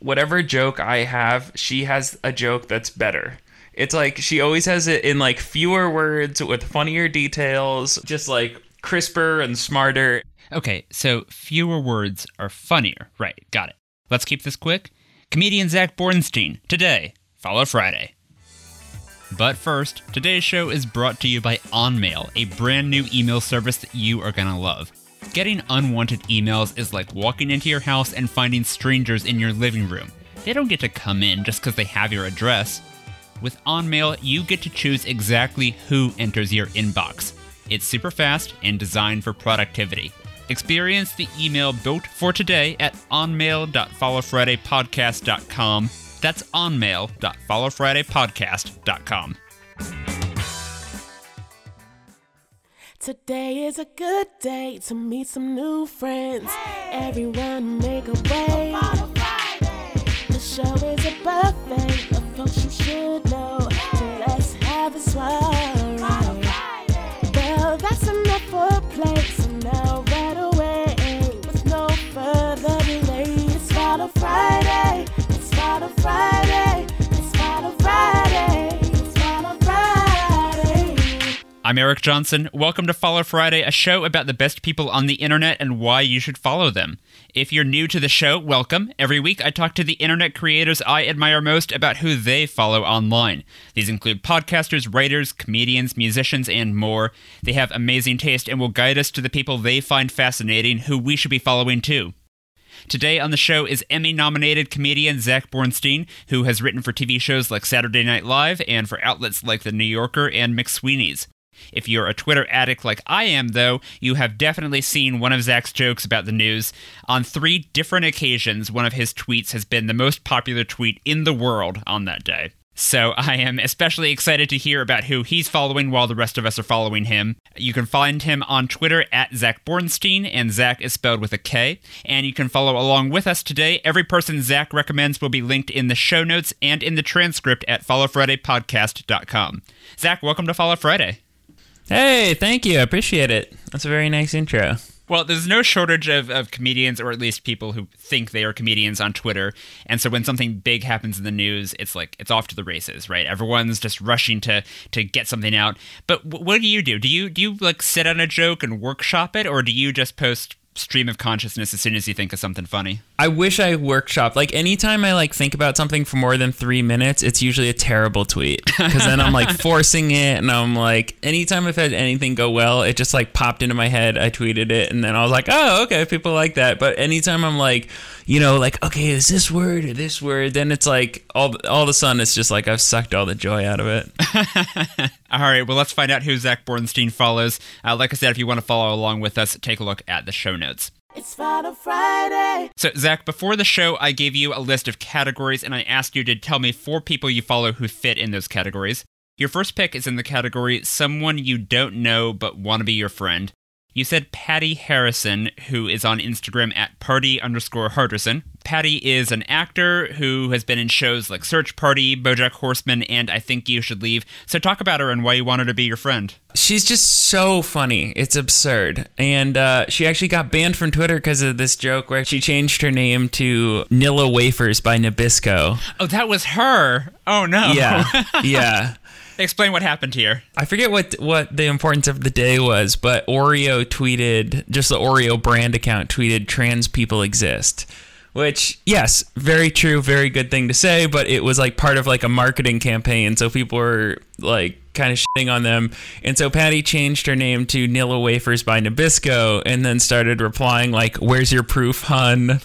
whatever joke I have, she has a joke that's better. It's like she always has it in like fewer words with funnier details, just like crisper and smarter. Okay, so fewer words are funnier. Right, got it. Let's keep this quick. Comedian Zach Bornstein, today, Follow Friday. But first, today's show is brought to you by OnMail, a brand new email service that you are going to love. Getting unwanted emails is like walking into your house and finding strangers in your living room. They don't get to come in just because they have your address. With OnMail, you get to choose exactly who enters your inbox. It's super fast and designed for productivity. Experience the email built for today at onmail.followfridaypodcast.com. That's onmail.followfridaypodcast.com. Today is a good day to meet some new friends. Hey. Everyone make a way. The show is a buffet of folks you should know. Hey. So let's have a swirl. Well, that's enough for play. So now right away, with no further delay, it's Follow Friday. It's Follow Friday. It's Follow Friday. It's Follow Friday. I'm Eric Johnson. Welcome to Follow Friday, a show about the best people on the internet and why you should follow them. If you're new to the show, welcome. Every week I talk to the internet creators I admire most about who they follow online. These include podcasters, writers, comedians, musicians, and more. They have amazing taste and will guide us to the people they find fascinating who we should be following too. Today on the show is Emmy-nominated comedian Zach Bornstein, who has written for TV shows like Saturday Night Live and for outlets like The New Yorker and McSweeney's. If you're a Twitter addict like I am, though, you have definitely seen one of Zach's jokes about the news. On 3 different occasions, one of his tweets has been the most popular tweet in the world on that day. So I am especially excited to hear about who he's following while the rest of us are following him. You can find him on Twitter at Zach Bornstein, and Zach is spelled with a K. And you can follow along with us today. Every person Zach recommends will be linked in the show notes and in the transcript at followfridaypodcast.com. Zach, welcome to Follow Friday. Hey, thank you. I appreciate it. That's a very nice intro. Well, there's no shortage of comedians, or at least people who think they are comedians on Twitter. And so when something big happens in the news, it's like it's off to the races, right? Everyone's just rushing to get something out. But what do you do? Do you like sit on a joke and workshop it, or do you just post stream of consciousness as soon as you think of something funny? I wish I workshopped. Like anytime I like think about something for more than 3 minutes, it's usually a terrible tweet, because then I'm like forcing it, and I'm like, anytime I've had anything go well, it just like popped into my head, I tweeted it, and then I was like, oh, okay, people like that. But anytime I'm like, you know, like, okay, is this word or this word, then it's like all of a sudden it's just like I've sucked all the joy out of it. All right, well, let's find out who Zach Bornstein follows. Like I said, if you want to follow along with us, take a look at the show notes. It's Follow Friday. So, Zach, before the show, I gave you a list of categories, and I asked you to tell me 4 people you follow who fit in those categories. Your first pick is in the category Someone You Don't Know But Want to Be Your Friend. You said Patty Harrison, who is on Instagram at party_Hardison. Patty is an actor who has been in shows like Search Party, Bojack Horseman, and I Think You Should Leave. So talk about her and why you want her to be your friend. She's just so funny. It's absurd. And she actually got banned from Twitter because of this joke where she changed her name to Nilla Wafers by Nabisco. Oh, that was her. Oh, no. Yeah. Yeah. Explain what happened here. I forget what the importance of the day was, but Oreo tweeted, just the Oreo brand account tweeted, trans people exist. Which, yes, very true, very good thing to say, but it was like part of like a marketing campaign, so people were like kind of shitting on them. And so Patty changed her name to Nilla Wafers by Nabisco, and then started replying like, where's your proof, hun?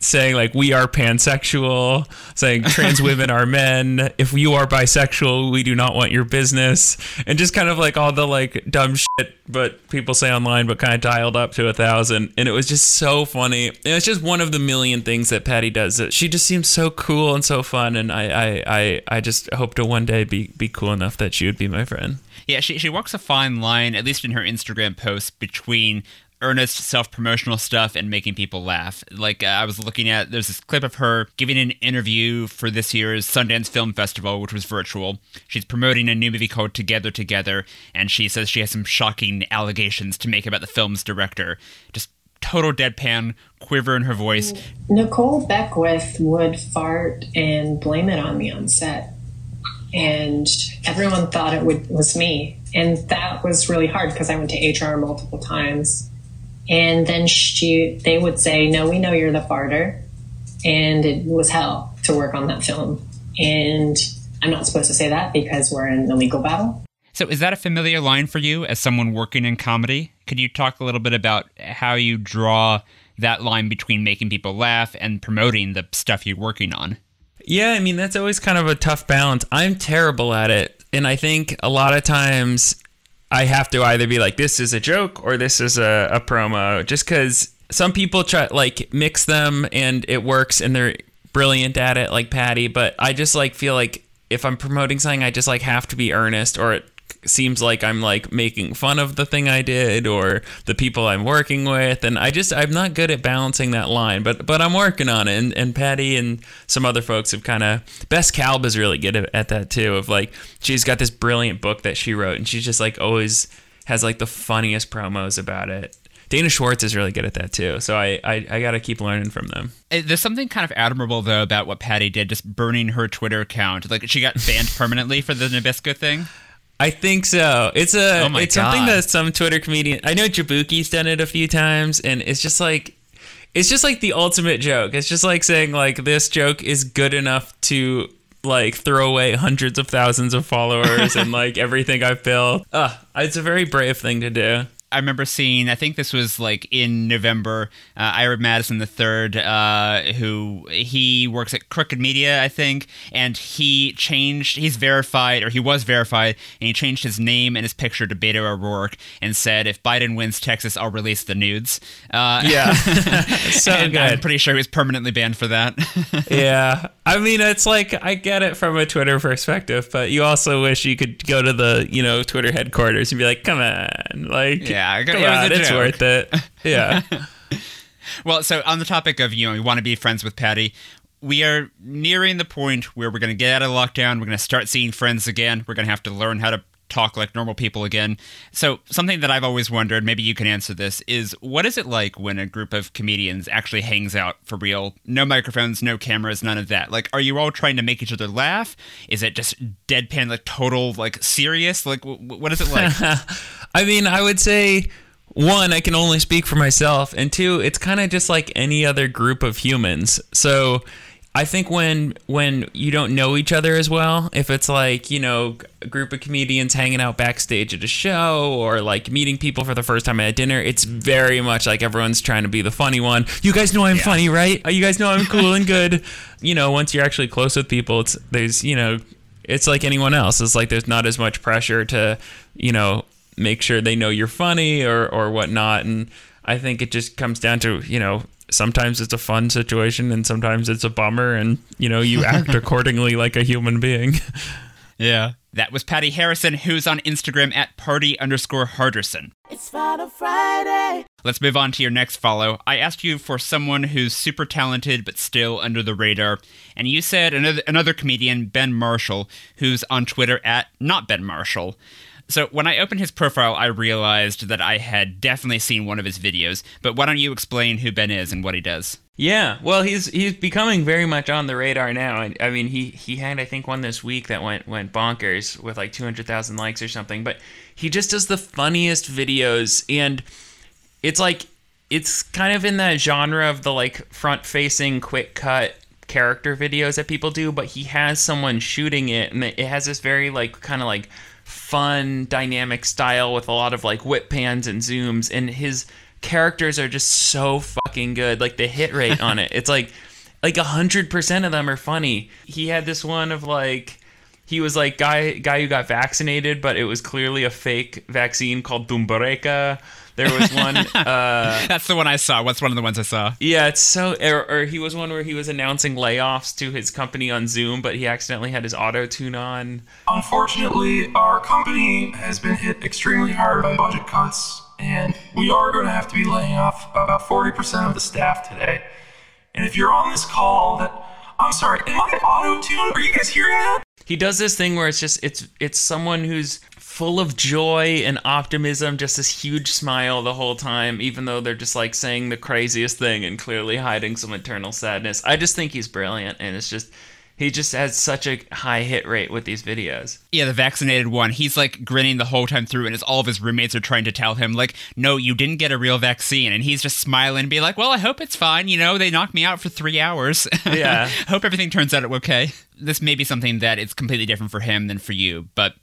Saying like, we are pansexual, saying trans women are men, if you are bisexual, we do not want your business, and just kind of like all the like dumb shit but people say online, but kind of dialed up to 1,000. And it was just so funny. And it's just one of the million things that Patty does. She just seems so cool and so fun, and I just hope to one day be cool enough that she would be my friend. Yeah, she walks a fine line, at least in her Instagram posts, between earnest self-promotional stuff and making people laugh. Like I was looking at, there's this clip of her giving an interview for this year's Sundance Film Festival, which was virtual. She's promoting a new movie called Together Together, and she says she has some shocking allegations to make about the film's director. Just total deadpan quiver in her voice. Nicole Beckwith would fart and blame it on me on set. And everyone thought it was me. And that was really hard because I went to HR multiple times. And then they would say, no, we know you're the farter. And it was hell to work on that film. And I'm not supposed to say that because we're in a legal battle. So is that a familiar line for you as someone working in comedy? Could you talk a little bit about how you draw that line between making people laugh and promoting the stuff you're working on? Yeah, I mean, that's always kind of a tough balance. I'm terrible at it. And I think a lot of times I have to either be like, this is a joke or this is a promo, just because some people try like mix them and it works and they're brilliant at it like Patty. But I just like feel like if I'm promoting something, I just like have to be earnest, or it seems like I'm like making fun of the thing I did or the people I'm working with. And I'm not good at balancing that line, but I'm working on it. And Patty and some other folks have kind of, Bess Kalb is really good at that too, of like, she's got this brilliant book that she wrote and she's just like always has like the funniest promos about it. Dana Schwartz is really good at that too. So I got to keep learning from them. There's something kind of admirable though about what Patty did, just burning her Twitter account. Like she got banned permanently for the Nabisco thing. I think so. It's something that some Twitter comedian, I know Jabuki's done it a few times, and it's just like the ultimate joke. It's just like saying like this joke is good enough to like throw away hundreds of thousands of followers and like everything I've built. It's a very brave thing to do. I remember seeing, I think this was like in November, Ira Madison III, who he works at Crooked Media, I think, and he was verified, and he changed his name and his picture to Beto O'Rourke and said, if Biden wins Texas, I'll release the nudes. Yeah. So good. I'm pretty sure he was permanently banned for that. Yeah. I mean, it's like, I get it from a Twitter perspective, but you also wish you could go to the, Twitter headquarters and be like, come on, like, yeah. Yeah, it's worth it. Yeah. Well, so on the topic of, we want to be friends with Patty, we are nearing the point where we're going to get out of lockdown. We're going to start seeing friends again. We're going to have to learn how to talk like normal people again. So something that I've always wondered, maybe you can answer this, is what is it like when a group of comedians actually hangs out for real? No microphones, no cameras, none of that. Like, are you all trying to make each other laugh? Is it just deadpan, like total, like serious? Like, what is it like? I mean, I would say, one, I can only speak for myself. And two, it's kind of just like any other group of humans. So I think when you don't know each other as well, if it's like, a group of comedians hanging out backstage at a show or like meeting people for the first time at dinner, it's very much like everyone's trying to be the funny one. You guys know I'm funny, right? You guys know I'm cool and good. Once you're actually close with people, it's like anyone else. It's like there's not as much pressure to, make sure they know you're funny or whatnot. And I think it just comes down to, sometimes it's a fun situation and sometimes it's a bummer, and you act accordingly like a human being. Yeah. That was Patty Harrison, who's on Instagram at party_Harderson. It's Final Friday. Let's move on to your next follow. I asked you for someone who's super talented but still under the radar, and you said another comedian, Ben Marshall, who's on Twitter at not Ben Marshall. So when I opened his profile, I realized that I had definitely seen one of his videos. But why don't you explain who Ben is and what he does? Yeah, well, he's becoming very much on the radar now. I mean, he had, I think, one this week that went bonkers with like 200,000 likes or something. But he just does the funniest videos. And it's like, it's kind of in that genre of the like front-facing, quick-cut character videos that people do. But he has someone shooting it, and it has this very like kind of like fun dynamic style with a lot of like whip pans and zooms, and his characters are just so fucking good. Like the hit rate on it, it's like 100% of them are funny. He had this one of like, he was like guy who got vaccinated, but it was clearly a fake vaccine called Dumbureka. There was one. That's the one I saw. What's one of the ones I saw? Yeah, it's so. Or he was one where he was announcing layoffs to his company on Zoom, but he accidentally had his auto tune on. Unfortunately, our company has been hit extremely hard by budget cuts, and we are going to have to be laying off about 40% of the staff today. And if you're on this call, I'm sorry, am I auto tuned? Are you guys hearing that? He does this thing where it's someone who's full of joy and optimism, just this huge smile the whole time, even though they're just like saying the craziest thing and clearly hiding some internal sadness. I just think he's brilliant, and it's just, he just has such a high hit rate with these videos. Yeah, the vaccinated one, he's like grinning the whole time through, and it's all of his roommates are trying to tell him, like, no, you didn't get a real vaccine. And he's just smiling and be like, well, I hope it's fine. You know, they knocked me out for 3 hours. Yeah. Hope everything turns out okay. This may be something that is completely different for him than for you, but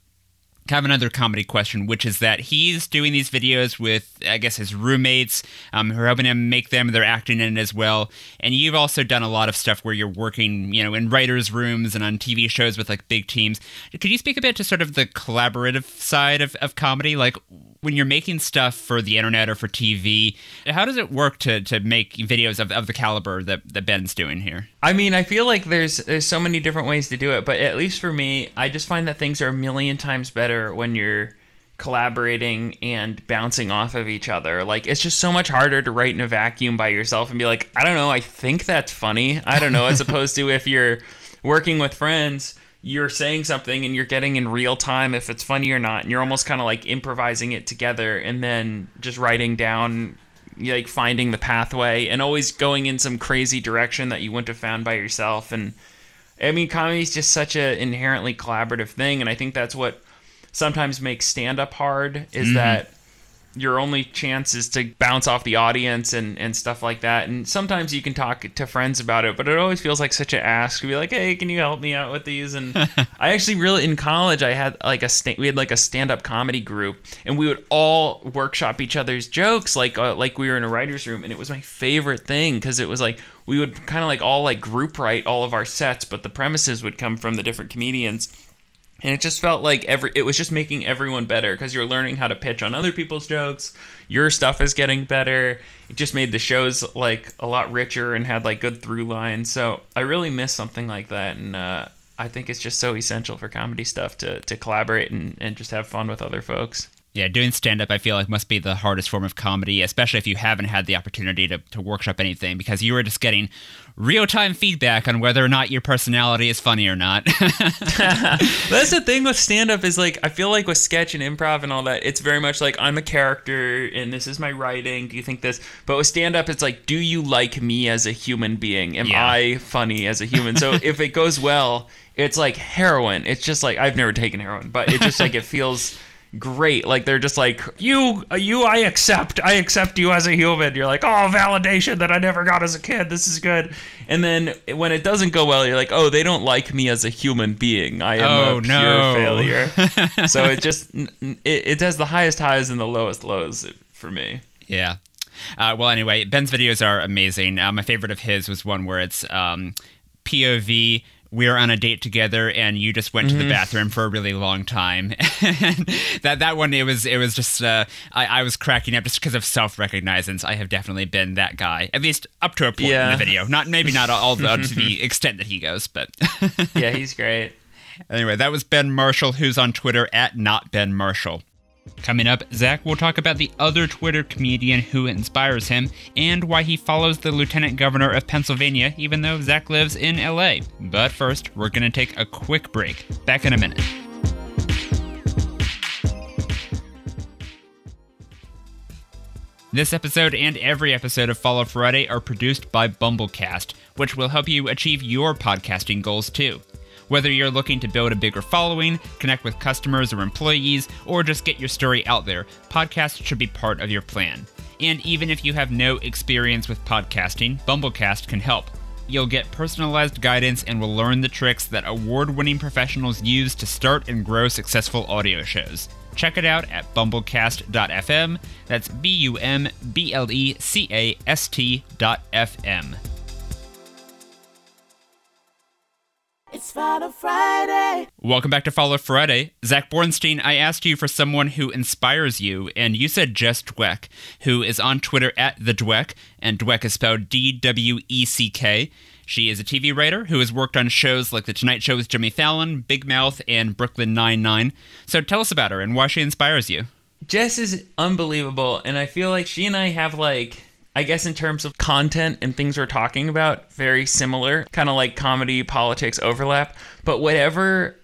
kind of another comedy question, which is that he's doing these videos with, I guess, his roommates who are helping him make them. They're acting in it as well. And you've also done a lot of stuff where you're working, you know, in writers' rooms and on TV shows with, like, big teams. Could you speak a bit to sort of the collaborative side of comedy? Like, when you're making stuff for the internet or for TV, how does it work to make videos of the caliber that Ben's doing here? I mean, I feel like there's so many different ways to do it, but at least for me, I just find that things are a million times better when you're collaborating and bouncing off of each other. Like, it's just so much harder to write in a vacuum by yourself and be like, I don't know, I think that's funny. I don't know, as opposed to if you're working with friends, you're saying something and you're getting in real time if it's funny or not, and you're almost kind of like improvising it together and then just writing down, like, finding the pathway and always going in some crazy direction that you wouldn't have found by yourself. And I mean, comedy is just such an inherently collaborative thing, and I think that's what sometimes makes stand-up hard, is that your only chance is to bounce off the audience and stuff like that. And sometimes you can talk to friends about it, but it always feels like such an ask to be like, hey, can you help me out with these? And I actually really, in college, I had like we had a stand-up comedy group, and we would all workshop each other's jokes like we were in a writer's room. And it was my favorite thing, because it was like, we would kind of like all like group write all of our sets, but the premises would come from the different comedians. And it just felt like it was just making everyone better, because you're learning how to pitch on other people's jokes. Your stuff is getting better. It just made the shows like a lot richer and had like good through lines. So I really miss something like that. And I think it's just so essential for comedy stuff to collaborate and just have fun with other folks. Yeah, doing stand-up, I feel like, must be the hardest form of comedy, especially if you haven't had the opportunity to workshop anything, because you were just getting real-time feedback on whether or not your personality is funny or not. That's the thing with stand-up, is like, I feel like with sketch and improv and all that, it's very much like, I'm a character and this is my writing, do you think this? But with stand-up, it's like, do you like me as a human being? Am I funny as a human? So if it goes well, it's like heroin. It's just like, I've never taken heroin, but it's just like, it feels great. Like, they're just like, you I accept you as a human. You're like, oh, validation that I never got as a kid, this is good. And then when it doesn't go well, you're like, oh, they don't like me as a human being, I am a pure failure. So it just it has the highest highs and the lowest lows for me. Yeah. Well, anyway, Ben's videos are amazing. My favorite of his was one where it's POV, we are on a date together, and you just went to the bathroom for a really long time. And that one, it was just I was cracking up just because of self-recognizance. I have definitely been that guy, at least up to a point in the video. Not all to the extent that he goes, but yeah, he's great. Anyway, that was Ben Marshall, who's on Twitter at @NotBenMarshall. Coming up, Zach will talk about the other Twitter comedian who inspires him and why he follows the Lieutenant Governor of Pennsylvania, even though Zach lives in LA. But first, we're going to take a quick break. Back in a minute. This episode and every episode of Follow Friday are produced by Bumblecast, which will help you achieve your podcasting goals too. Whether you're looking to build a bigger following, connect with customers or employees, or just get your story out there, podcasts should be part of your plan. And even if you have no experience with podcasting, Bumblecast can help. You'll get personalized guidance and will learn the tricks that award-winning professionals use to start and grow successful audio shows. Check it out at bumblecast.fm. That's BUMBLECAST.FM. It's Follow Friday. Welcome back to Follow Friday. Zach Bornstein, I asked you for someone who inspires you, and you said Jess Dweck, who is on Twitter at @TheDweck, and Dweck is spelled DWECK. She is a TV writer who has worked on shows like The Tonight Show with Jimmy Fallon, Big Mouth, and Brooklyn Nine-Nine. So tell us about her and why she inspires you. Jess is unbelievable, and I feel like she and I have like I guess in terms of content and things we're talking about, very similar, kind of like comedy, politics overlap. But whatever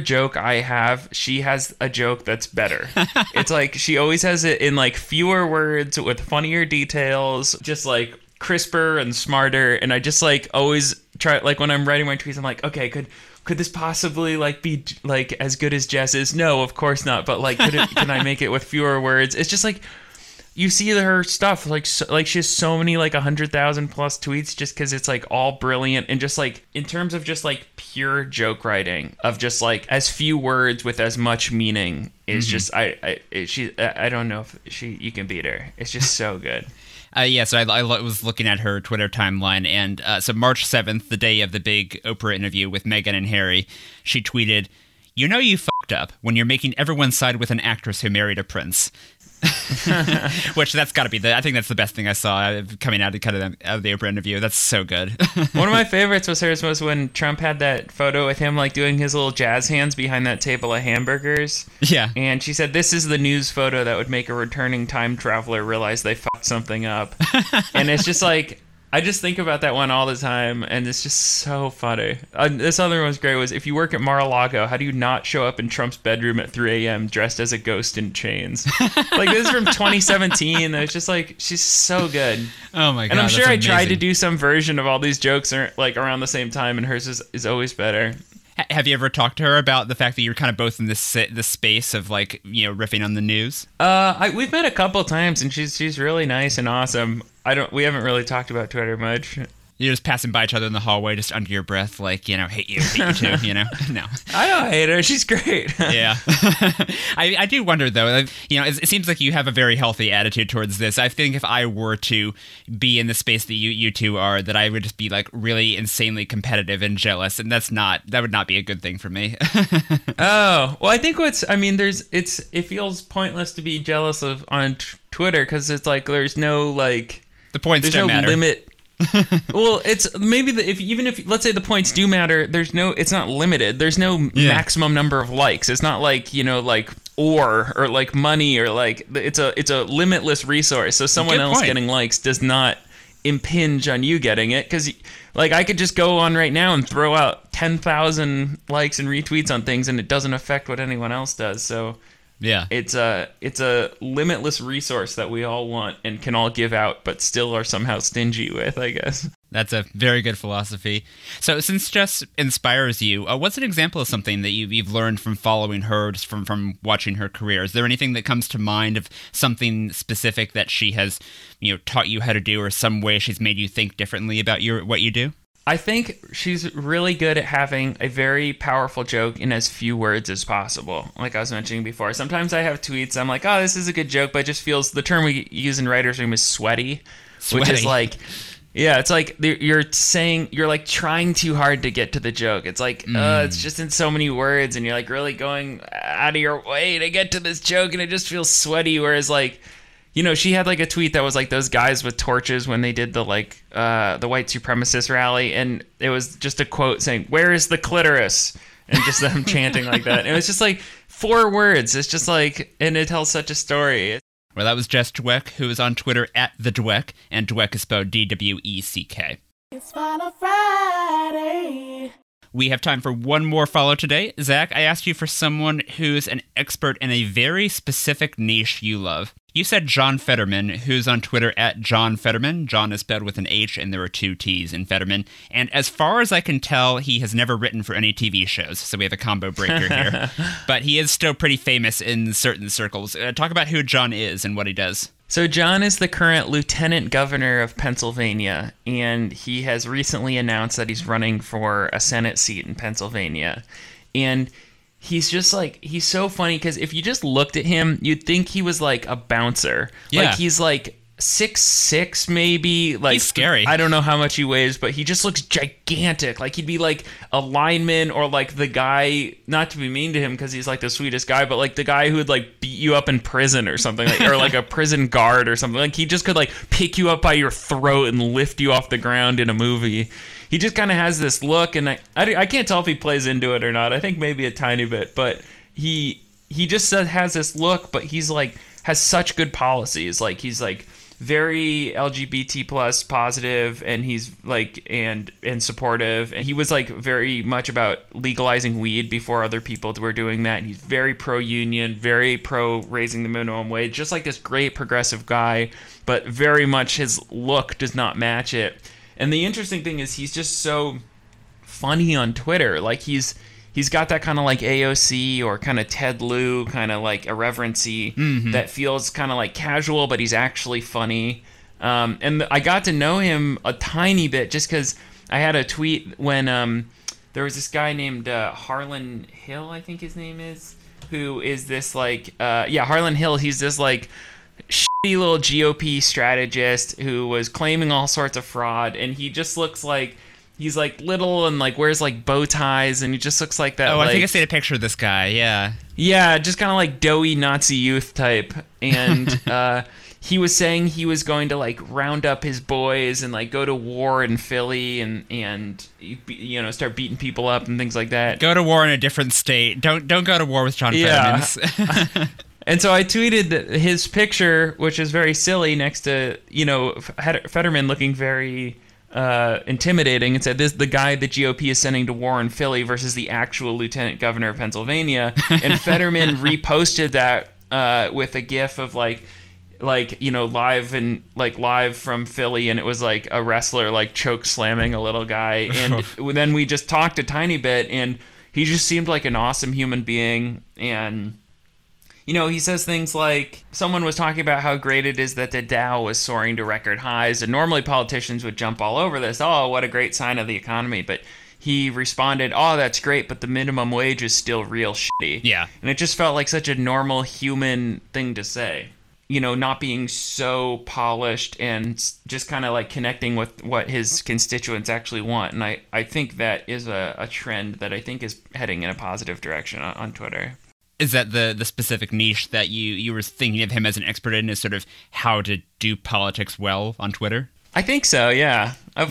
joke I have, she has a joke that's better. It's like she always has it in like fewer words with funnier details, just like crisper and smarter. And I just like always try, like when I'm writing my tweets, I'm like, okay, could this possibly like be like as good as Jess's? No, of course not. But like, can I make it with fewer words? It's just like, you see her stuff, like she has so many, like 100,000 plus tweets just because it's like all brilliant. And just like in terms of just like pure joke writing of just like as few words with as much meaning is just I don't know if you can beat her. It's just so good. So I was looking at her Twitter timeline, and so March 7th, the day of the big Oprah interview with Meghan and Harry, she tweeted, "You know you fucked up when you're making everyone side with an actress who married a prince." Which that's got to be I think that's the best thing I saw coming out of the Oprah interview. That's so good. One of my favorites was hers was when Trump had that photo with him like doing his little jazz hands behind that table of hamburgers. Yeah. And she said, "This is the news photo that would make a returning time traveler realize they fucked something up." And it's just like, I just think about that one all the time, and it's just so funny. This other one was great, was if you work at Mar-a-Lago, how do you not show up in Trump's bedroom at 3 a.m. dressed as a ghost in chains? Like, this is from 2017. It's just like, she's so good. Oh, my God. And I'm sure I tried to do some version of all these jokes like around the same time, and hers is always better. Have you ever talked to her about the fact that you're kind of both in this space of like, you know, riffing on the news? We've met a couple times, and she's really nice and awesome. We haven't really talked about Twitter much. You're just passing by each other in the hallway, just under your breath, like, you know, hate you too, you know? No. I don't hate her. She's great. Yeah. I do wonder, though, like, you know, it seems like you have a very healthy attitude towards this. I think if I were to be in the space that you two are, that I would just be, like, really insanely competitive and jealous, and that would not be a good thing for me. Oh, well, I think it feels pointless to be jealous on Twitter, because it's like, there's no, like... The points don't matter. There's no limit... Well, it's maybe if let's say the points do matter, it's not limited. There's no maximum number of likes. It's not like, you know, like or like money or like it's a limitless resource. So someone else getting likes does not impinge on you getting it, because like I could just go on right now and throw out 10,000 likes and retweets on things, and it doesn't affect what anyone else does. So yeah, it's a limitless resource that we all want and can all give out, but still are somehow stingy with, I guess. That's a very good philosophy. So since Jess inspires you, what's an example of something that you've learned from following her, just from watching her career? Is there anything that comes to mind of something specific that she has, you know, taught you how to do, or some way she's made you think differently about what you do? I think she's really good at having a very powerful joke in as few words as possible. Like I was mentioning before, sometimes I have tweets, I'm like, oh, this is a good joke, but it just feels, the term we use in writer's room is sweaty, which is like, yeah, it's like you're saying, you're like trying too hard to get to the joke. It's like, it's just in so many words, and you're like really going out of your way to get to this joke, and it just feels sweaty, whereas like, you know, she had like a tweet that was like those guys with torches when they did the like the white supremacist rally, and it was just a quote saying, "Where is the clitoris?" and just them chanting like that. And it was just like 4 words. It's just like, and it tells such a story. Well, that was Jess Dweck, who is on Twitter at the Dweck, and Dweck is spelled D-W-E-C-K. It's Final Friday. We have time for one more follow today. Zach, I asked you for someone who's an expert in a very specific niche you love. You said John Fetterman, who's on Twitter at John Fetterman. John is spelled with an H, and there are 2 T's in Fetterman. And as far as I can tell, he has never written for any TV shows, so we have a combo breaker here. But he is still pretty famous in certain circles. Talk about who John is and what he does. So John is the current lieutenant governor of Pennsylvania, and he has recently announced that he's running for a Senate seat in Pennsylvania. And he's just like, he's so funny, because if you just looked at him, you'd think he was like a bouncer. Yeah. Like he's like 6'6", maybe. Like, he's scary. I don't know how much he weighs, but he just looks gigantic. Like he'd be like a lineman, or like the guy, not to be mean to him because he's like the sweetest guy, but like the guy who would like beat you up in prison or something, like, or like a prison guard or something. Like he just could like pick you up by your throat and lift you off the ground in a movie. He just kind of has this look, and I can't tell if he plays into it or not. I think maybe a tiny bit, but he just has this look, but he's like, has such good policies. Like he's like very LGBT plus positive, and he's like and supportive, and he was like very much about legalizing weed before other people were doing that, and he's very pro-union, very pro raising the minimum wage, just like this great progressive guy, but very much his look does not match it. And the interesting thing is he's just so funny on Twitter. Like he's got that kind of like AOC or kind of Ted Lieu kind of like irreverency that feels kind of like casual, but he's actually funny. And I got to know him a tiny bit just because I had a tweet when there was this guy named Harlan Hill, I think his name is, who is this like Harlan Hill. He's this like shitty little GOP strategist who was claiming all sorts of fraud, and he just looks like he's like little and like wears like bow ties, and he just looks like that. Oh, I think I see a picture of this guy. Yeah. Yeah, just kind of like doughy Nazi youth type. And he was saying he was going to like round up his boys and like go to war in Philly and you know, start beating people up and things like that. Go to war in a different state. Don't go to war with John Fetterman. Yeah. And so I tweeted his picture, which is very silly, next to, you know, Fetterman looking very intimidating, and said, "This the guy the GOP is sending to war in Philly versus the actual lieutenant governor of Pennsylvania." And Fetterman reposted that with a GIF of like you know, live from Philly, and it was like a wrestler like choke slamming a little guy. And then we just talked a tiny bit, and he just seemed like an awesome human being. And you know, he says things like, someone was talking about how great it is that the Dow was soaring to record highs, and normally politicians would jump all over this. Oh, what a great sign of the economy. But he responded, "Oh, that's great, but the minimum wage is still real shitty." Yeah. And it just felt like such a normal human thing to say. You know, not being so polished and just kind of like connecting with what his constituents actually want. And I think that is a trend that I think is heading in a positive direction on Twitter. Is that the specific niche that you were thinking of him as an expert in, is sort of how to do politics well on Twitter? I think so, yeah. How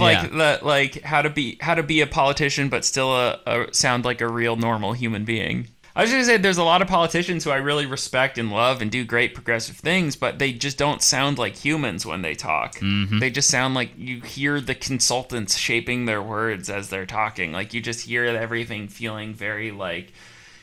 to be a politician but still sound like a real normal human being. I was going to say there's a lot of politicians who I really respect and love and do great progressive things, but they just don't sound like humans when they talk. Mm-hmm. They just sound like you hear the consultants shaping their words as they're talking. Like you just hear everything feeling very like,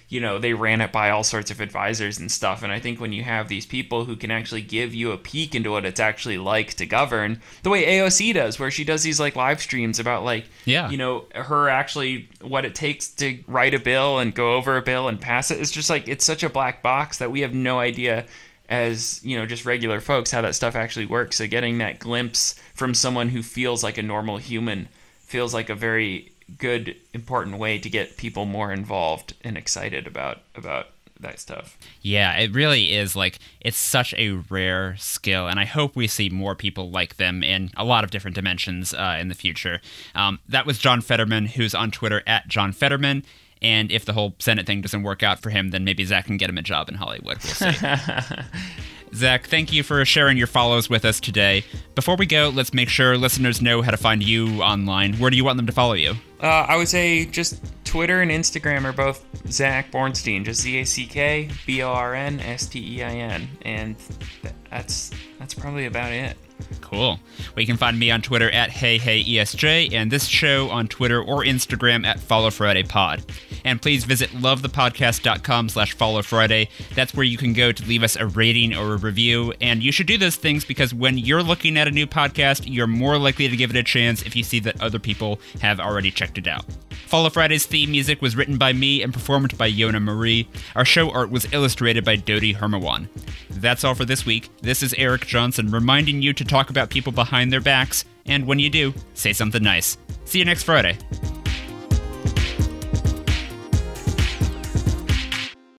you know, they ran it by all sorts of advisors and stuff. And I think when you have these people who can actually give you a peek into what it's actually like to govern, the way AOC does, where she does these like live streams about like, you know, her actually what it takes to write a bill and go over a bill and pass it. It's just like, it's such a black box that we have no idea as, you know, just regular folks, how that stuff actually works. So getting that glimpse from someone who feels like a normal human feels like a very good, important way to get people more involved and excited about that stuff. Yeah, it really is like, it's such a rare skill, and I hope we see more people like them in a lot of different dimensions in the future. That was John Fetterman, who's on Twitter at John Fetterman, and if the whole Senate thing doesn't work out for him, then maybe Zach can get him a job in Hollywood. We'll see. Zach, thank you for sharing your follows with us today. Before we go, let's make sure listeners know how to find you online. Where do you want them to follow you? I would say just Twitter and Instagram are both Zach Bornstein, just ZackBornstein. And that's probably about it. Cool. Well, you can find me on Twitter at HeyHeyESJ, and this show on Twitter or Instagram at FollowFridayPod. And please visit lovethepodcast.com/followfriday. That's where you can go to leave us a rating or a review. And you should do those things because when you're looking at a new podcast, you're more likely to give it a chance if you see that other people have already checked it out. Follow Friday's theme music was written by me and performed by Yona Marie. Our show art was illustrated by Dodi Hermawan. That's all for this week. This is Eric Johnson reminding you to talk about people behind their backs, and when you do, say something nice. See you next Friday.